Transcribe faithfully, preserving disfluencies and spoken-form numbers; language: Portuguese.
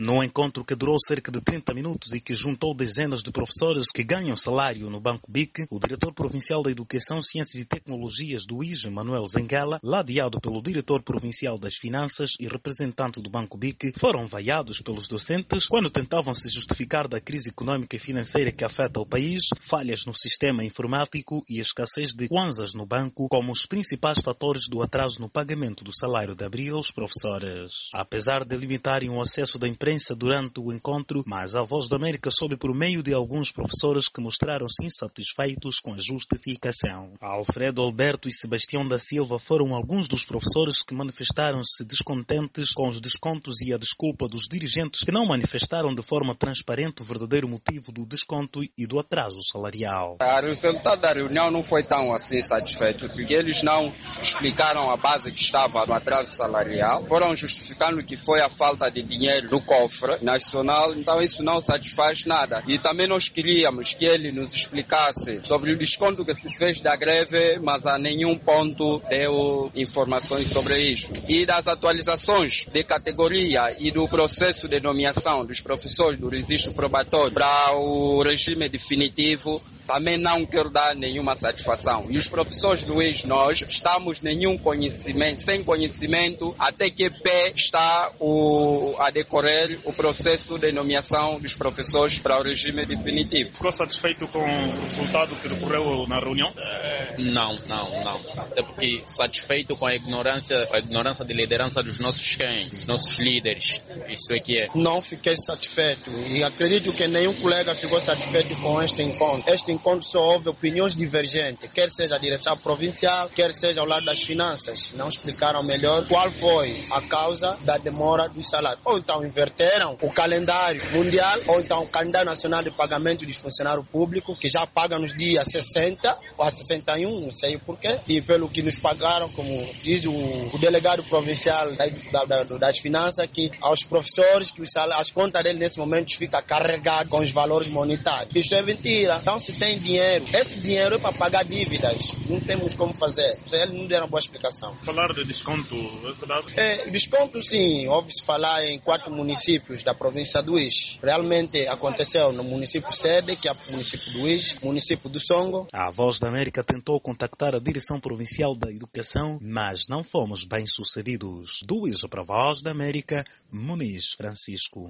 Num encontro que durou cerca de trinta minutos e que juntou dezenas de professores que ganham salário no Banco B I C, o diretor provincial da Educação, Ciências e Tecnologias do Uíge, Manuel Zenguela, ladeado pelo diretor provincial das Finanças e representante do Banco B I C, foram vaiados pelos docentes quando tentavam se justificar da crise econômica e financeira que afeta o país, falhas no sistema informático e a escassez de Kwanzas no banco como os principais fatores do atraso no pagamento do salário de abril aos professores. Apesar de limitarem o acesso da empresa durante o encontro, mas a Voz da América soube por meio de alguns professores que mostraram-se insatisfeitos com a justificação. Alfredo Alberto e Sebastião da Silva foram alguns dos professores que manifestaram-se descontentes com os descontos e a desculpa dos dirigentes que não manifestaram de forma transparente o verdadeiro motivo do desconto e do atraso salarial. O resultado da reunião não foi tão assim satisfeito, porque eles não explicaram a base que estava no atraso salarial, foram justificando que foi a falta de dinheiro do cofre nacional, então isso não satisfaz nada. E também nós queríamos que ele nos explicasse sobre o desconto que se fez da greve, mas a nenhum ponto deu informações sobre isso. E das atualizações de categoria e do processo de nomeação dos professores do registro probatório para o regime definitivo, também não quero dar nenhuma satisfação. E os professores do Uíge, nós estamos nenhum conhecimento, sem conhecimento, até que pé está o, a decorrer o processo de nomeação dos professores para o regime definitivo. Ficou satisfeito com o resultado que ocorreu na reunião? Não, não, não. Até porque satisfeito com a ignorância, a ignorância de liderança dos nossos cães, dos nossos líderes. Isso é que é. Não fiquei satisfeito e acredito que nenhum colega ficou satisfeito com este encontro. Este encontro Enquanto só houve opiniões divergentes, quer seja a direção provincial, quer seja ao lado das finanças. Não explicaram melhor qual foi a causa da demora do salário. Ou então inverteram o calendário mundial, ou então o calendário nacional de pagamento de funcionário público, que já paga nos dias sessenta ou a sessenta e um, não sei o porquê. E pelo que nos pagaram, como diz o, o delegado provincial da, da, da, das finanças, que aos professores, que os salários, as contas dele nesse momento ficam carregadas com os valores monetários. Isso é mentira. Então se tem dinheiro. Esse dinheiro é para pagar dívidas. Não temos como fazer. Eles não deram boa explicação. Falaram de desconto, é verdade? É, desconto sim. Houve-se falar em quatro municípios da província do Uíge. Realmente aconteceu no município sede, que é o município do Uíge, município do Songo. A Voz da América tentou contactar a Direção Provincial da Educação, mas não fomos bem-sucedidos. Do Uíge para a Voz da América, Muniz Francisco.